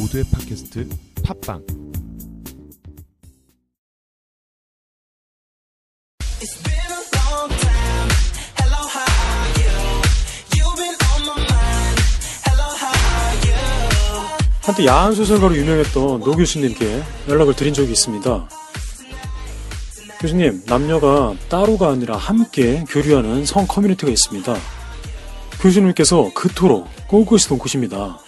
모두의 팟캐스트 팟빵. 한때 야한 소설가로 유명했던 노 교수님께 연락을 드린 적이 있습니다. 교수님, 남녀가 따로가 아니라 함께 교류하는 성 커뮤니티가 있습니다. 교수님께서 그토록 꿈꾸시던 곳입니다.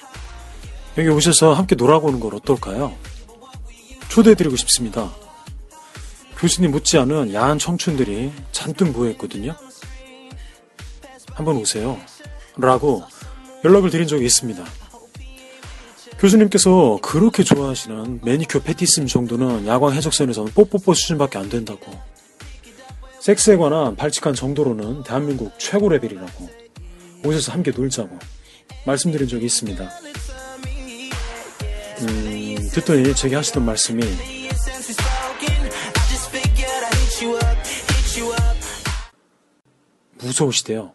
여기 오셔서 함께 놀아보는 건 어떨까요? 초대해드리고 싶습니다. 교수님 못지않은 야한 청춘들이 잔뜩 모여있거든요. 한번 오세요 라고 연락을 드린 적이 있습니다. 교수님께서 그렇게 좋아하시는 매니큐어 패티즘 정도는 야광 해적선에서는 뽀뽀뽀 수준밖에 안 된다고, 섹스에 관한 발칙한 정도로는 대한민국 최고 레벨이라고, 오셔서 함께 놀자고 말씀드린 적이 있습니다. 듣더니 제게 하시던 말씀이, 무서우시대요.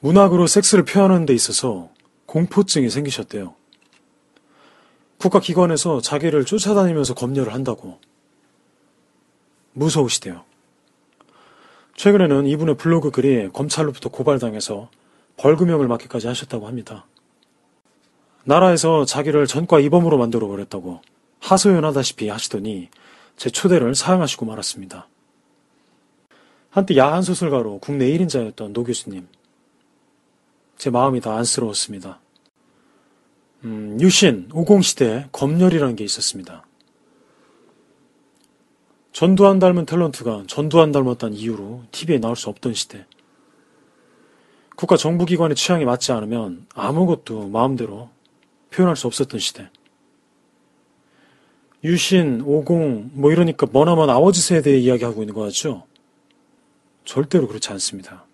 문학으로 섹스를 표현하는 데 있어서 공포증이 생기셨대요. 국가기관에서 자기를 쫓아다니면서 검열을 한다고. 무서우시대요. 최근에는 이분의 블로그 글이 검찰로부터 고발당해서 벌금형을 맞기까지 하셨다고 합니다. 나라에서 자기를 전과 이범으로 만들어버렸다고 하소연하다시피 하시더니 제 초대를 사양하시고 말았습니다. 한때 야한 소설가로 국내 1인자였던 노 교수님, 제 마음이 다 안쓰러웠습니다. 유신, 50시대에 검열이라는 게 있었습니다. 전두환 닮은 탤런트가 전두환 닮았다는 이유로 TV에 나올 수 없던 시대. 국가 정부기관의 취향에 맞지 않으면 아무것도 마음대로 표현할 수 없었던 시대. 유신, 50, 뭐 이러니까 머나먼 아버지 세대에 이야기하고 있는 거 같죠? 절대로 그렇지 않습니다.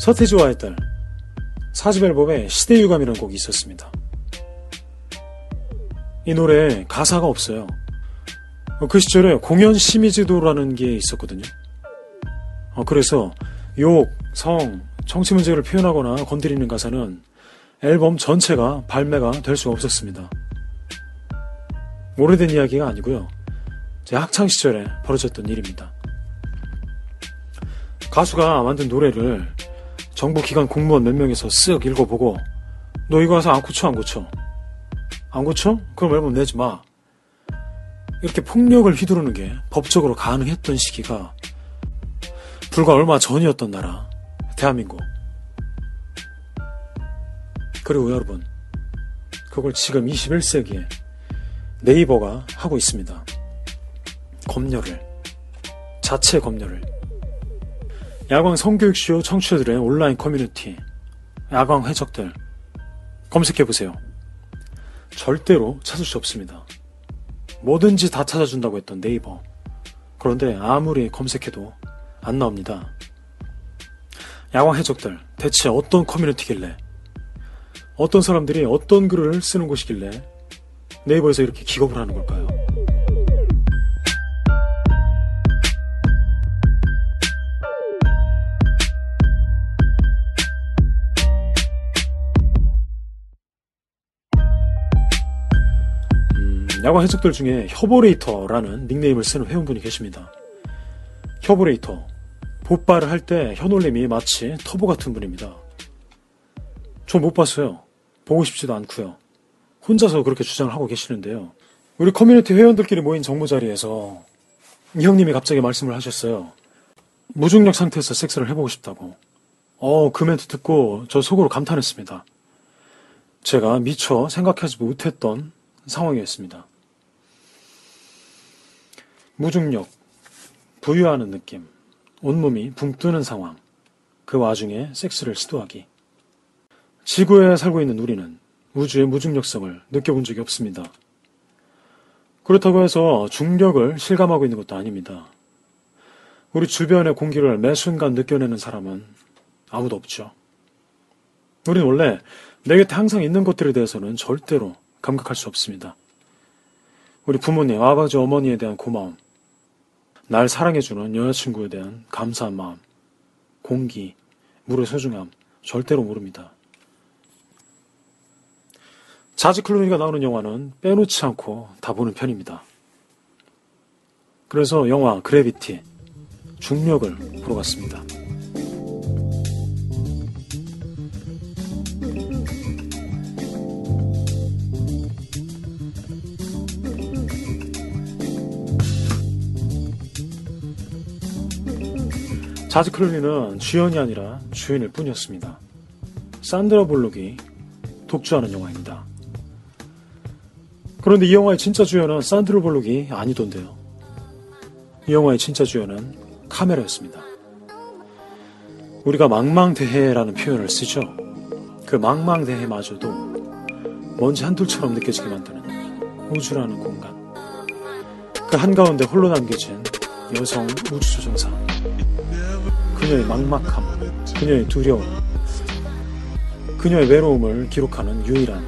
서태지와의 딸 4집 앨범에 시대유감이라는 곡이 있었습니다. 이 노래에 가사가 없어요. 그 시절에 공연 심의제도라는 게 있었거든요. 그래서 욕, 성, 정치 문제를 표현하거나 건드리는 가사는 앨범 전체가 발매가 될 수가 없었습니다. 오래된 이야기가 아니고요, 제 학창시절에 벌어졌던 일입니다. 가수가 만든 노래를 정부기관 공무원 몇 명에서 쓱 읽어보고, 너 이거 가사 안 고쳐? 그럼 앨범 내지 마. 이렇게 폭력을 휘두르는 게 법적으로 가능했던 시기가 불과 얼마 전이었던 나라, 대한민국. 그리고 여러분, 그걸 지금 21세기에 네이버가 하고 있습니다. 검열을, 자체 검열을. 야광 성교육쇼 청취자들의 온라인 커뮤니티, 야광 해적들, 검색해보세요. 절대로 찾을 수 없습니다. 뭐든지 다 찾아준다고 했던 네이버. 그런데 아무리 검색해도 안 나옵니다. 야광 해적들, 대체 어떤 커뮤니티길래, 어떤 사람들이 어떤 글을 쓰는 곳이길래 네이버에서 이렇게 기겁을 하는 걸까요? 야광 해적들 중에 협오레이터라는 닉네임을 쓰는 회원분이 계십니다. 협오레이터, 봇발을 할 때 혀놀림이 마치 터보 같은 분입니다. 전 못 봤어요. 보고 싶지도 않고요. 혼자서 그렇게 주장을 하고 계시는데요. 우리 커뮤니티 회원들끼리 모인 정모 자리에서 이 형님이 갑자기 말씀을 하셨어요. 무중력 상태에서 섹스를 해보고 싶다고. 그 멘트 듣고 저 속으로 감탄했습니다. 제가 미처 생각하지 못했던 상황이었습니다. 무중력, 부유하는 느낌, 온몸이 붕 뜨는 상황, 그 와중에 섹스를 시도하기. 지구에 살고 있는 우리는 우주의 무중력성을 느껴본 적이 없습니다. 그렇다고 해서 중력을 실감하고 있는 것도 아닙니다. 우리 주변의 공기를 매 순간 느껴내는 사람은 아무도 없죠. 우리는 원래 내 곁에 항상 있는 것들에 대해서는 절대로 감각할 수 없습니다. 우리 부모님, 아버지, 어머니에 대한 고마움, 날 사랑해주는 여자친구에 대한 감사한 마음, 공기, 물의 소중함 절대로 모릅니다. 자지 클루니가 나오는 영화는 빼놓지 않고 다 보는 편입니다. 그래서 영화 그래비티, 중력을 보러 갔습니다. 자지 클루니는 주연이 아니라 주인일 뿐이었습니다. 샌드라 불럭이 독주하는 영화입니다. 그런데 이 영화의 진짜 주연은 샌드라 불럭이 아니던데요. 이 영화의 진짜 주연은 카메라였습니다. 우리가 망망대해라는 표현을 쓰죠. 그 망망대해마저도 먼지 한둘처럼 느껴지게 만드는 우주라는 공간. 그 한가운데 홀로 남겨진 여성 우주조종사. 그녀의 막막함, 그녀의 두려움, 그녀의 외로움을 기록하는 유일한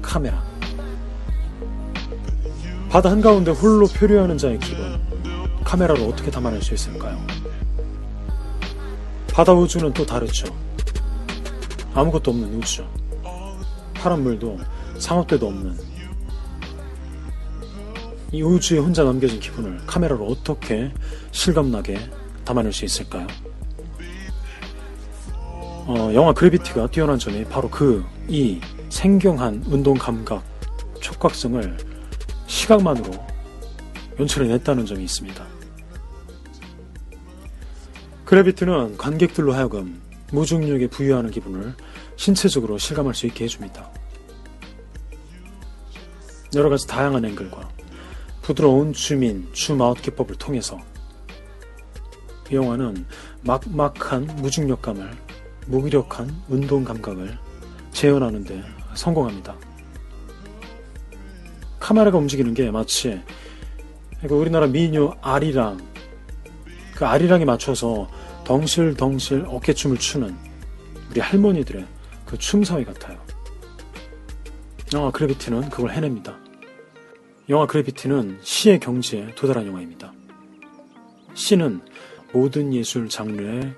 카메라. 바다 한가운데 홀로 표류하는 자의 기분, 카메라로 어떻게 담아낼 수 있을까요? 바다 우주는 또 다르죠. 아무것도 없는 우주죠. 파란 물도 상업대도 없는 이 우주에 혼자 남겨진 기분을 카메라로 어떻게 실감나게 담아낼 수 있을까요? 영화 그래비티가 뛰어난 점이 바로 이 생경한 운동 감각, 촉각성을 시각만으로 연출해냈다는 점이 있습니다. 그래비티는 관객들로 하여금 무중력에 부유하는 기분을 신체적으로 실감할 수 있게 해줍니다. 여러가지 다양한 앵글과 부드러운 줌인, 줌아웃 기법을 통해서 이 영화는 막막한 무중력감을, 무기력한 운동 감각을 재현하는 데 성공합니다. 카메라가 움직이는 게 마치 우리나라 민요 아리랑, 그 아리랑에 맞춰서 덩실덩실 어깨춤을 추는 우리 할머니들의 그 춤사위 같아요. 영화 그래비티는 그걸 해냅니다. 영화 그래비티는 시의 경지에 도달한 영화입니다. 시는 모든 예술 장르의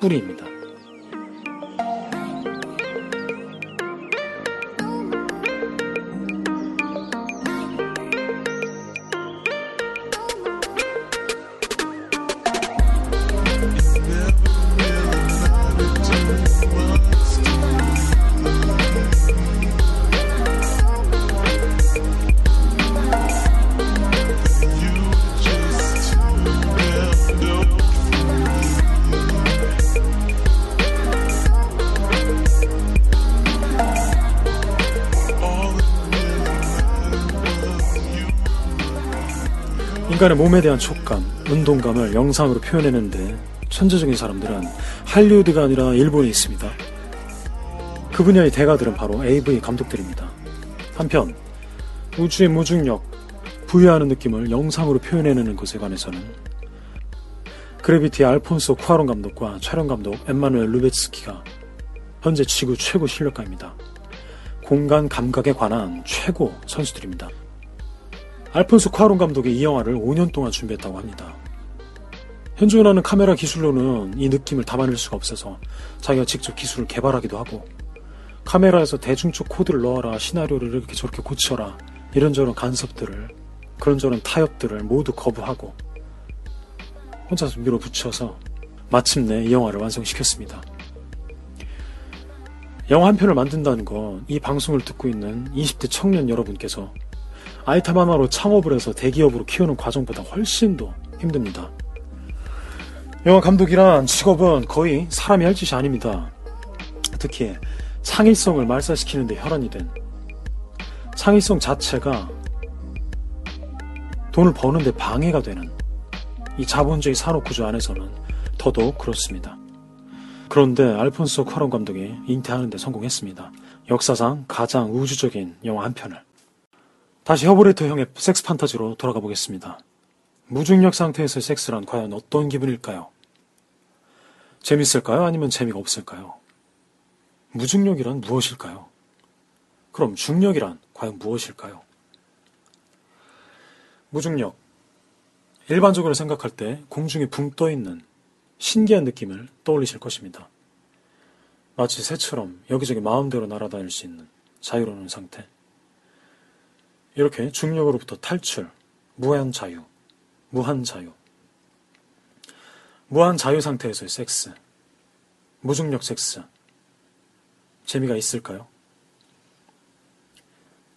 뿌리입니다. 인간의 몸에 대한 촉감, 운동감을 영상으로 표현했는데 천재적인 사람들은 할리우드가 아니라 일본에 있습니다. 그 분야의 대가들은 바로 AV 감독들입니다. 한편 우주의 무중력, 부유하는 느낌을 영상으로 표현해내는 것에 관해서는 그래비티의 알폰소 쿠아론 감독과 촬영감독 엠마누엘 루베츠키가 현재 지구 최고 실력가입니다. 공간 감각에 관한 최고 선수들입니다. 알폰소 쿠아론 감독이 이 영화를 5년 동안 준비했다고 합니다. 현존하는 카메라 기술로는 이 느낌을 담아낼 수가 없어서 자기가 직접 기술을 개발하기도 하고, 카메라에서 대중적 코드를 넣어라, 시나리오를 이렇게 저렇게 고쳐라, 이런저런 간섭들을, 그런저런 타협들을 모두 거부하고 혼자서 밀어붙여서 마침내 이 영화를 완성시켰습니다. 영화 한 편을 만든다는 건 이 방송을 듣고 있는 20대 청년 여러분께서 아이템 하나로 창업을 해서 대기업으로 키우는 과정보다 훨씬 더 힘듭니다. 영화 감독이란 직업은 거의 사람이 할 짓이 아닙니다. 특히 창의성을 말살시키는 데 혈안이 된, 창의성 자체가 돈을 버는 데 방해가 되는 이 자본주의 산업구조 안에서는 더더욱 그렇습니다. 그런데 알폰소 쿠아론 감독이 잉태하는 데 성공했습니다. 역사상 가장 우주적인 영화 한 편을. 다시 허브레터 형의 섹스 판타지로 돌아가 보겠습니다. 무중력 상태에서의 섹스란 과연 어떤 기분일까요? 재밌을까요? 아니면 재미가 없을까요? 무중력이란 무엇일까요? 그럼 중력이란 과연 무엇일까요? 무중력, 일반적으로 생각할 때 공중에 붕 떠있는 신기한 느낌을 떠올리실 것입니다. 마치 새처럼 여기저기 마음대로 날아다닐 수 있는 자유로운 상태. 이렇게 중력으로부터 탈출, 무한 자유, 무한 자유. 무한 자유 상태에서의 섹스, 무중력 섹스. 재미가 있을까요?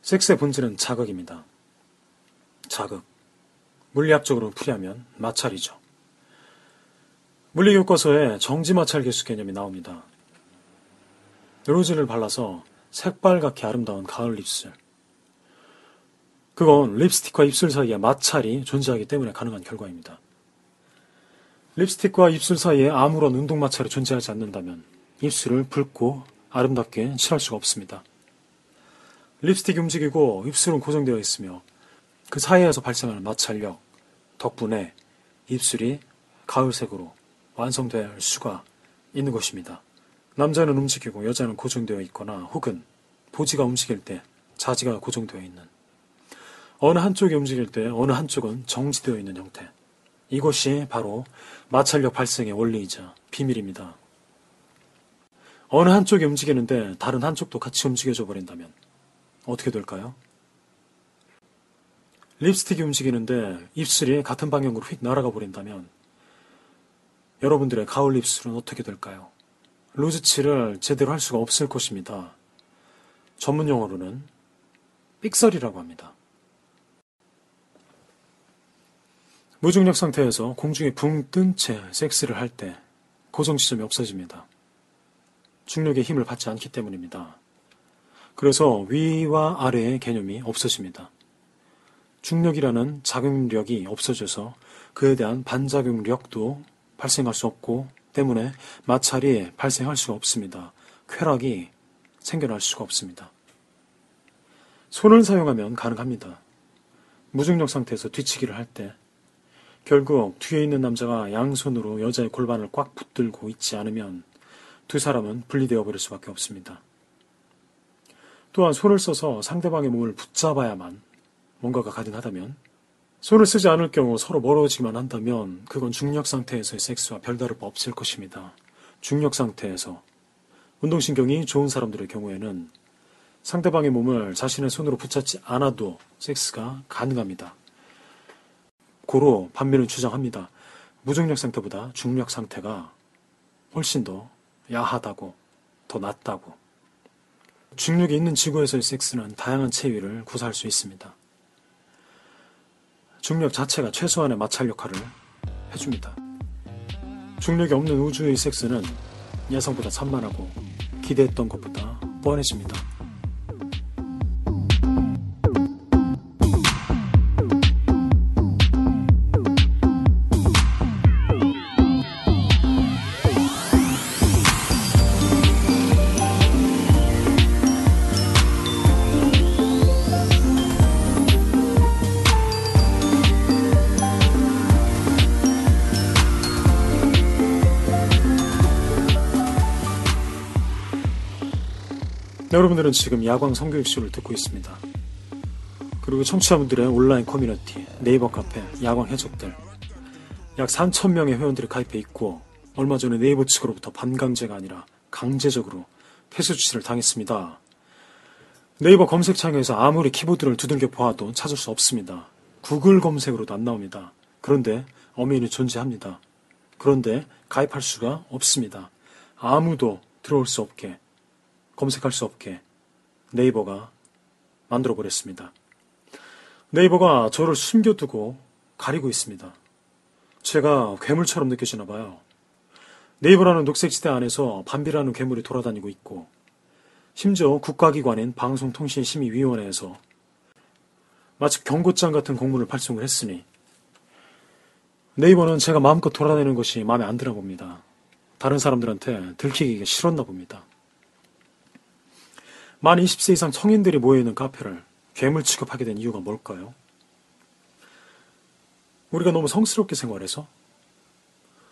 섹스의 본질은 자극입니다. 자극. 물리학적으로 풀이하면 마찰이죠. 물리교과서에 정지마찰 개수 개념이 나옵니다. 로즈를 발라서 색빨갛게 아름다운 가을 립슬. 그건 립스틱과 입술 사이에 마찰이 존재하기 때문에 가능한 결과입니다. 립스틱과 입술 사이에 아무런 운동마찰이 존재하지 않는다면 입술을 붉고 아름답게 칠할 수가 없습니다. 립스틱이 움직이고 입술은 고정되어 있으며 그 사이에서 발생하는 마찰력 덕분에 입술이 가을색으로 완성될 수가 있는 것입니다. 남자는 움직이고 여자는 고정되어 있거나 혹은 보지가 움직일 때 자지가 고정되어 있는, 어느 한쪽이 움직일 때 어느 한쪽은 정지되어 있는 형태. 이것이 바로 마찰력 발생의 원리이자 비밀입니다. 어느 한쪽이 움직이는데 다른 한쪽도 같이 움직여져 버린다면 어떻게 될까요? 립스틱이 움직이는데 입술이 같은 방향으로 휙 날아가 버린다면 여러분들의 가을 입술은 어떻게 될까요? 로즈칠을 제대로 할 수가 없을 것입니다. 전문 용어로는 삑설이라고 합니다. 무중력 상태에서 공중에 붕 뜬 채 섹스를 할 때 고정지점이 없어집니다. 중력의 힘을 받지 않기 때문입니다. 그래서 위와 아래의 개념이 없어집니다. 중력이라는 작용력이 없어져서 그에 대한 반작용력도 발생할 수 없고 때문에 마찰이 발생할 수가 없습니다. 쾌락이 생겨날 수가 없습니다. 손을 사용하면 가능합니다. 무중력 상태에서 뒤치기를 할 때 결국 뒤에 있는 남자가 양손으로 여자의 골반을 꽉 붙들고 있지 않으면 두 사람은 분리되어 버릴 수밖에 없습니다. 또한 손을 써서 상대방의 몸을 붙잡아야만 뭔가가 가능하다면, 손을 쓰지 않을 경우 서로 멀어지기만 한다면 그건 중력 상태에서의 섹스와 별다를 바 없을 것입니다. 중력 상태에서 운동신경이 좋은 사람들의 경우에는 상대방의 몸을 자신의 손으로 붙잡지 않아도 섹스가 가능합니다. 고로 반면을 주장합니다. 무중력 상태보다 중력 상태가 훨씬 더 야하다고, 더 낫다고. 중력이 있는 지구에서의 섹스는 다양한 체위를 구사할 수 있습니다. 중력 자체가 최소한의 마찰 역할을 해줍니다. 중력이 없는 우주의 섹스는 예상보다 산만하고 기대했던 것보다 뻔해집니다. 여러분들은 지금 야광 성교육쇼를 듣고 있습니다. 그리고 청취자분들의 온라인 커뮤니티, 네이버 카페, 야광 해적들 약 3,000명의 회원들이 가입해 있고 얼마 전에 네이버 측으로부터 반강제가 아니라 강제적으로 폐쇄 조치를 당했습니다. 네이버 검색창에서 아무리 키보드를 두들겨 보아도 찾을 수 없습니다. 구글 검색으로도 안 나옵니다. 그런데 엄연히 존재합니다. 그런데 가입할 수가 없습니다. 아무도 들어올 수 없게, 검색할 수 없게 네이버가 만들어버렸습니다. 네이버가 저를 숨겨두고 가리고 있습니다. 제가 괴물처럼 느껴지나 봐요. 네이버라는 녹색지대 안에서 밤비라는 괴물이 돌아다니고 있고 심지어 국가기관인 방송통신심의위원회에서 마치 경고장 같은 공문을 발송을 했으니 네이버는 제가 마음껏 돌아다니는 것이 마음에 안 드나 봅니다. 다른 사람들한테 들키기가 싫었나 봅니다. 만 20세 이상 성인들이 모여있는 카페를 괴물 취급하게 된 이유가 뭘까요? 우리가 너무 성스럽게 생활해서?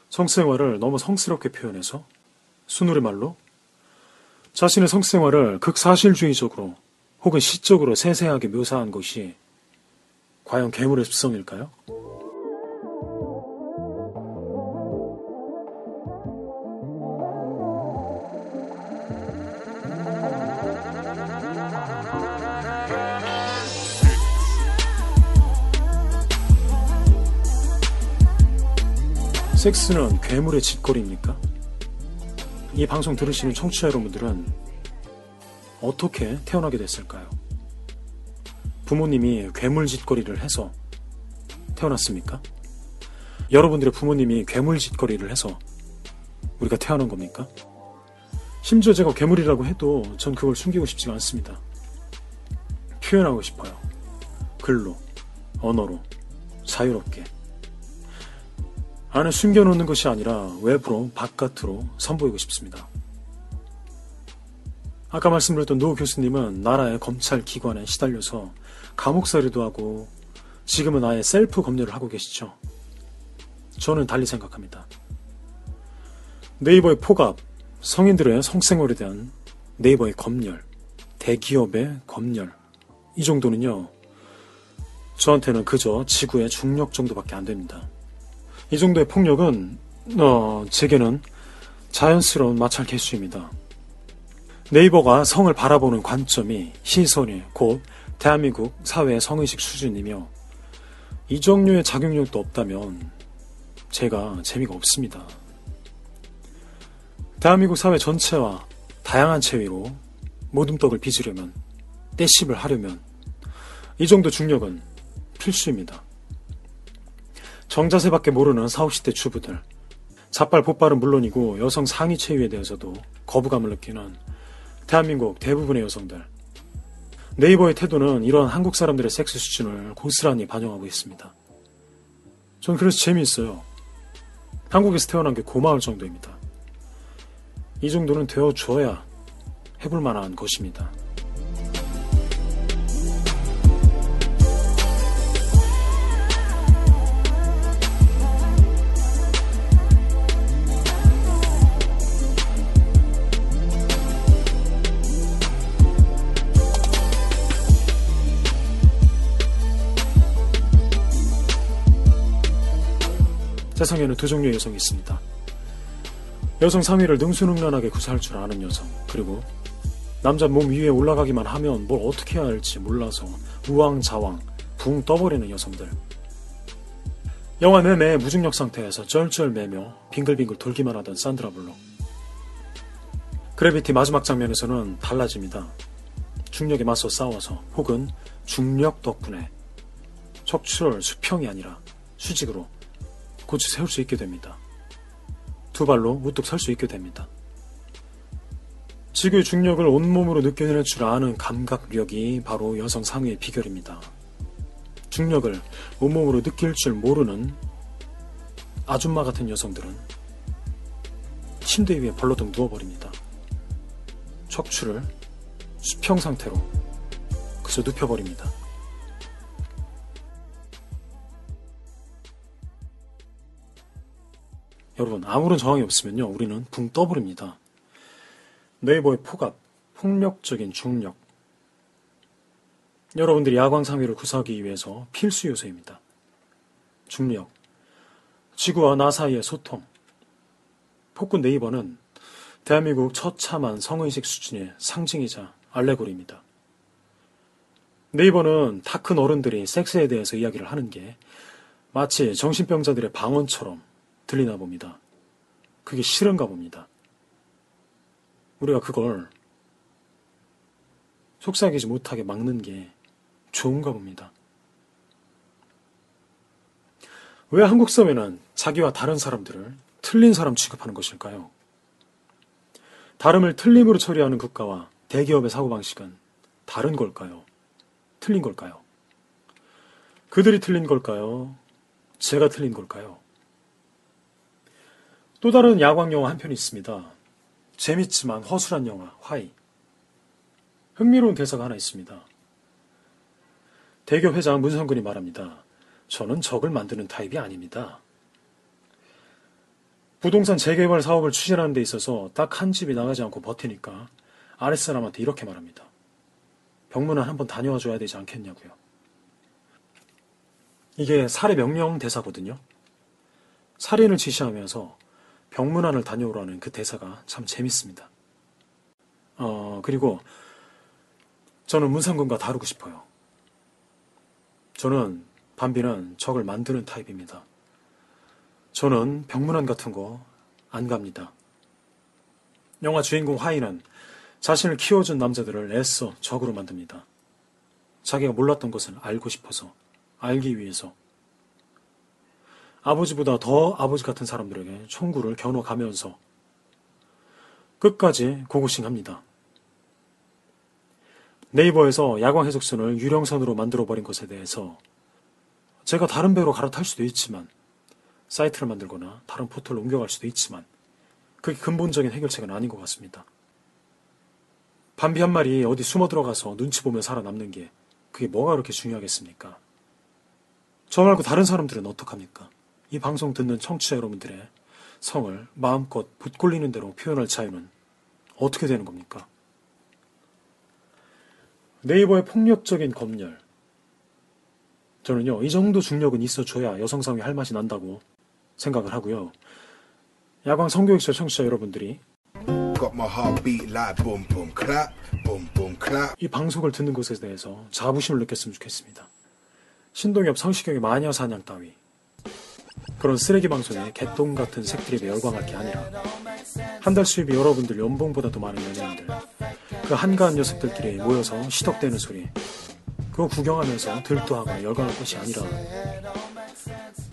성생활을 너무 성스럽게 표현해서? 순우리말로? 자신의 성생활을 극사실주의적으로 혹은 시적으로 세세하게 묘사한 것이 과연 괴물의 습성일까요? 섹스는 괴물의 짓거리입니까? 이 방송 들으시는 청취자 여러분들은 어떻게 태어나게 됐을까요? 부모님이 괴물 짓거리를 해서 태어났습니까? 여러분들의 부모님이 괴물 짓거리를 해서 우리가 태어난 겁니까? 심지어 제가 괴물이라고 해도 전 그걸 숨기고 싶지가 않습니다. 표현하고 싶어요. 글로, 언어로, 자유롭게. 안에 숨겨놓는 것이 아니라 외부로, 바깥으로 선보이고 싶습니다. 아까 말씀드렸던 노 교수님은 나라의 검찰 기관에 시달려서 감옥살이도 하고 지금은 아예 셀프 검열을 하고 계시죠. 저는 달리 생각합니다. 네이버의 포갑, 성인들의 성생활에 대한 네이버의 검열, 대기업의 검열, 이 정도는요, 저한테는 그저 지구의 중력 정도밖에 안 됩니다. 이 정도의 폭력은 제게는 자연스러운 마찰 개수입니다. 네이버가 성을 바라보는 관점이, 시선이 곧 대한민국 사회의 성의식 수준이며 이 종류의 작용력도 없다면 제가 재미가 없습니다. 대한민국 사회 전체와 다양한 체위로 모둠떡을 빚으려면, 떼씹을 하려면 이 정도 중력은 필수입니다. 정자세밖에 모르는 40, 50대 주부들, 자빨보빨은 물론이고 여성 상위 체위에 대해서도 거부감을 느끼는 대한민국 대부분의 여성들, 네이버의 태도는 이러한 한국 사람들의 섹스 수준을 고스란히 반영하고 있습니다. 전 그래서 재미있어요. 한국에서 태어난 게 고마울 정도입니다. 이 정도는 되어줘야 해볼 만한 것입니다. 세상에는 두 종류의 여성이 있습니다. 여성 상위를 능수능란하게 구사할 줄 아는 여성, 그리고 남자 몸 위에 올라가기만 하면 뭘 어떻게 해야 할지 몰라서 우왕좌왕 붕 떠버리는 여성들. 영화 매매의 무중력 상태에서 쩔쩔매며 빙글빙글 돌기만 하던 샌드라 불럭. 그래비티 마지막 장면에서는 달라집니다. 중력에 맞서 싸워서, 혹은 중력 덕분에 척추를 수평이 아니라 수직으로 고치 세울 수 있게 됩니다. 두 발로 우뚝 설 수 있게 됩니다. 지구의 중력을 온몸으로 느껴낼 줄 아는 감각력이 바로 여성 상위의 비결입니다. 중력을 온몸으로 느낄 줄 모르는 아줌마 같은 여성들은 침대 위에 벌러덩 누워버립니다. 척추를 수평 상태로 그저 눕혀버립니다. 여러분, 아무런 저항이 없으면요, 우리는 붕 떠버립니다. 네이버의 폭압, 폭력적인 중력. 여러분들이 야광 상위를 구사하기 위해서 필수 요소입니다. 중력, 지구와 나 사이의 소통. 폭군 네이버는 대한민국 처참한 성의식 수준의 상징이자 알레고리입니다. 네이버는 다 큰 어른들이 섹스에 대해서 이야기를 하는 게 마치 정신병자들의 방언처럼 들리나 봅니다. 그게 싫은가 봅니다. 우리가 그걸 속삭이지 못하게 막는 게 좋은가 봅니다. 왜 한국 사회는 자기와 다른 사람들을 틀린 사람 취급하는 것일까요? 다름을 틀림으로 처리하는 국가와 대기업의 사고방식은 다른 걸까요? 틀린 걸까요? 그들이 틀린 걸까요? 제가 틀린 걸까요? 또 다른 야광 영화 한 편이 있습니다. 재밌지만 허술한 영화, 화이. 흥미로운 대사가 하나 있습니다. 대기업 회장 문성근이 말합니다. 저는 적을 만드는 타입이 아닙니다. 부동산 재개발 사업을 추진하는 데 있어서 딱 한 집이 나가지 않고 버티니까 아랫사람한테 이렇게 말합니다. 병문안 한번 다녀와 줘야 되지 않겠냐고요. 이게 살해 명령 대사거든요. 살인을 지시하면서 병문안을 다녀오라는 그 대사가 참 재밌습니다. 그리고 저는 문상군과 다루고 싶어요. 저는 밤비는 적을 만드는 타입입니다. 저는 병문안 같은 거 안 갑니다. 영화 주인공 하이는 자신을 키워준 남자들을 애써 적으로 만듭니다. 자기가 몰랐던 것을 알고 싶어서, 알기 위해서. 아버지보다 더 아버지 같은 사람들에게 총구를 겨눠가면서 끝까지 고고싱합니다. 네이버에서 야광 해적선을 유령선으로 만들어버린 것에 대해서 제가 다른 배로 갈아탈 수도 있지만, 사이트를 만들거나 다른 포털로 옮겨갈 수도 있지만, 그게 근본적인 해결책은 아닌 것 같습니다. 밤비 한 마리 어디 숨어 들어가서 눈치 보며 살아남는 게 그게 뭐가 그렇게 중요하겠습니까? 저 말고 다른 사람들은 어떡합니까? 이 방송 듣는 청취자 여러분들의 성을 마음껏 붓골리는 대로 표현할 자유는 어떻게 되는 겁니까? 네이버의 폭력적인 검열. 저는요, 이 정도 중력은 있어줘야 여성상위 할 맛이 난다고 생각을 하고요. 야광 성교육실 청취자 여러분들이 이 방송을 듣는 것에 대해서 자부심을 느꼈으면 좋겠습니다. 신동엽 성시경의 마녀사냥 따위, 그런 쓰레기 방송에 개똥 같은 색드립에 열광할 게 아니라, 한 달 수입이 여러분들 연봉보다도 많은 연예인들, 그 한가한 녀석들끼리 모여서 시덕대는 소리, 그거 구경하면서 들떠하고 열광할 것이 아니라,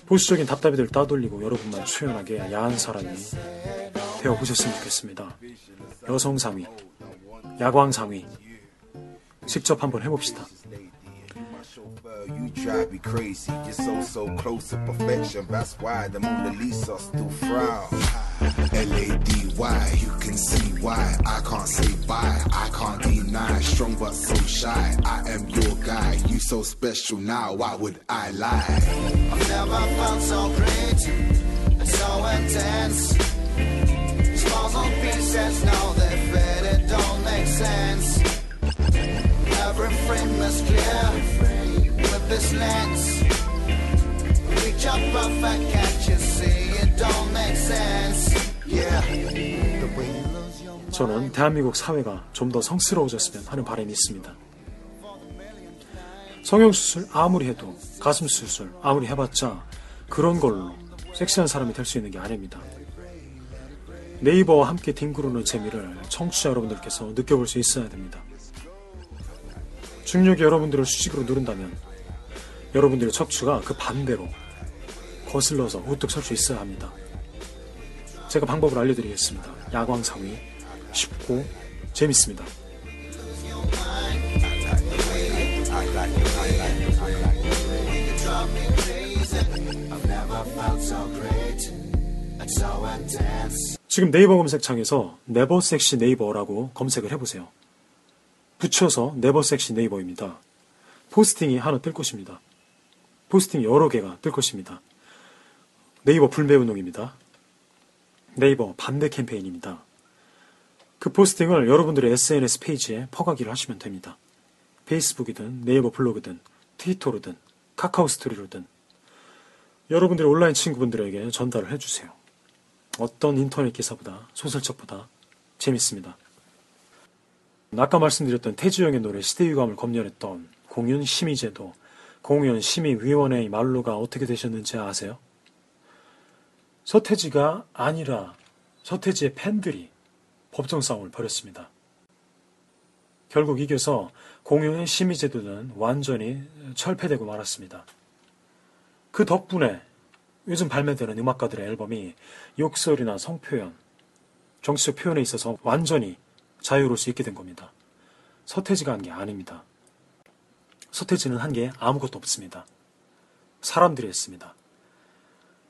보수적인 답답이들 따돌리고 여러분만 초연하게 야한 사람이 되어보셨으면 좋겠습니다. 여성 상위, 야광 상위, 직접 한번 해봅시다. You drive me crazy, you're so close to perfection. That's why the Mona Lisa still frowns. L-A-D-Y, you can see why I can't say bye, I can't deny. Strong but so shy, I am your guy. You so special now, why would I lie? I've never felt so pretty and so intense. Small on pieces, now they fit, it don't make sense. Every frame is clear with this lens. Reach up perfect, can't you see it don't make sense. Yeah. 저는 대한민국 사회가 좀 더 성스러워졌으면 하는 바람이 있습니다. 성형수술 아무리 해도, 가슴 수술 아무리 해봤자 그런 걸로 섹시한 사람이 될 수 있는 게 아닙니다. 네이버와 함께 뒹구르는 재미를 청취자 여러분들께서 느껴볼 수 있어야 됩니다. 중력이 여러분들을 수직으로 누른다면 여러분들의 척추가 그 반대로 거슬러서 우뚝 설 수 있어야 합니다. 제가 방법을 알려드리겠습니다. 야광 상위, 쉽고 재밌습니다. 지금 네이버 검색창에서 네버 섹시 네이버라고 검색을 해보세요. 붙여서 네버 섹시 네이버입니다. 포스팅이 하나 뜰 것입니다. 포스팅이 여러 개가 뜰 것입니다. 네이버 불매운동입니다. 네이버 반대 캠페인입니다. 그 포스팅을 여러분들의 SNS 페이지에 퍼가기를 하시면 됩니다. 페이스북이든 네이버 블로그든 트위터로든 카카오 스토리로든 여러분들의 온라인 친구분들에게 전달을 해주세요. 어떤 인터넷 기사보다, 소설책보다 재밌습니다. 아까 말씀드렸던 태주영의 노래 시대유감을 검열했던 공윤심의제도, 공연심의위원회의 말로가 어떻게 되셨는지 아세요? 서태지가 아니라 서태지의 팬들이 법정 싸움을 벌였습니다. 결국 이겨서 공연심의제도는 완전히 철폐되고 말았습니다. 그 덕분에 요즘 발매되는 음악가들의 앨범이 욕설이나 성표현, 정치적 표현에 있어서 완전히 자유로울 수 있게 된 겁니다. 서태지가 한 게 아닙니다. 서태지는 한 게 아무것도 없습니다. 사람들이 했습니다.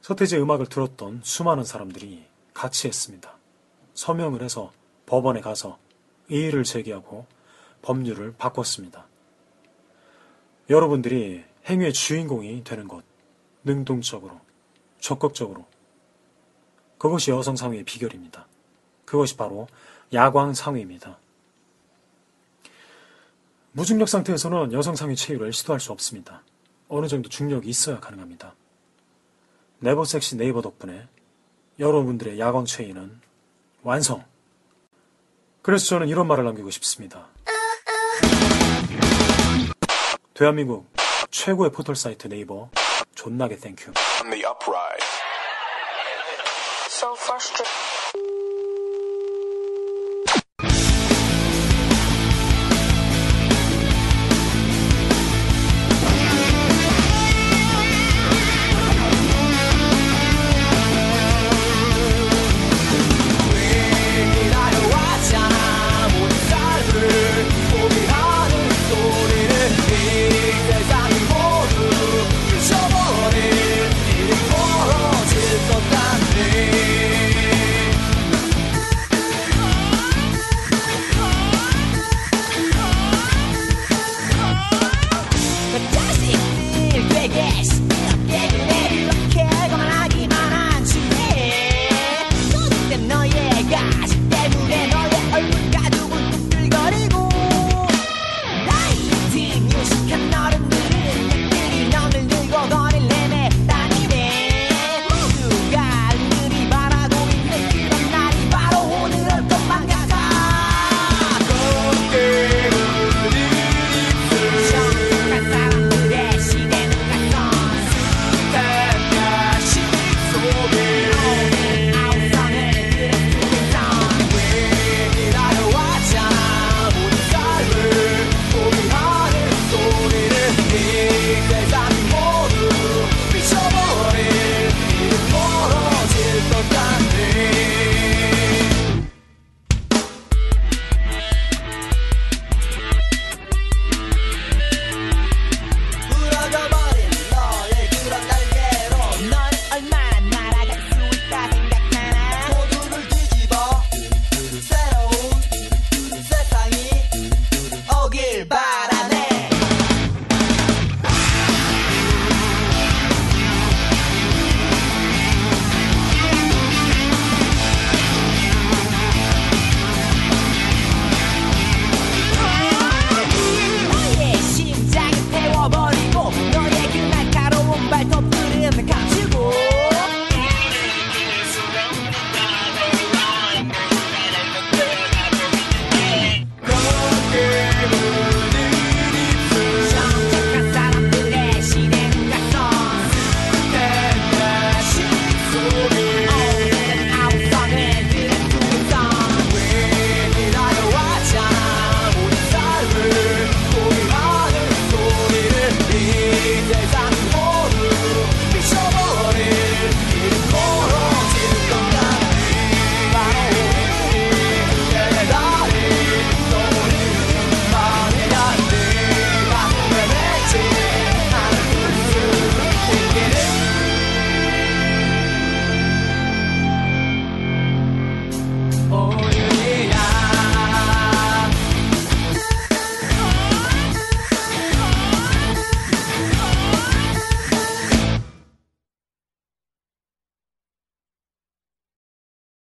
서태지의 음악을 들었던 수많은 사람들이 같이 했습니다. 서명을 해서 법원에 가서 이의를 제기하고 법률을 바꿨습니다. 여러분들이 행위의 주인공이 되는 것, 능동적으로, 적극적으로, 그것이 여성 상위의 비결입니다. 그것이 바로 야광 상위입니다. 무중력 상태에서는 여성 상위 체위를 시도할 수 없습니다. 어느 정도 중력이 있어야 가능합니다. 네버 섹시 네이버 덕분에 여러분들의 야광 체위는 완성! 그래서 저는 이런 말을 남기고 싶습니다. 대한민국 최고의 포털 사이트 네이버, 존나게 땡큐. so frustrated.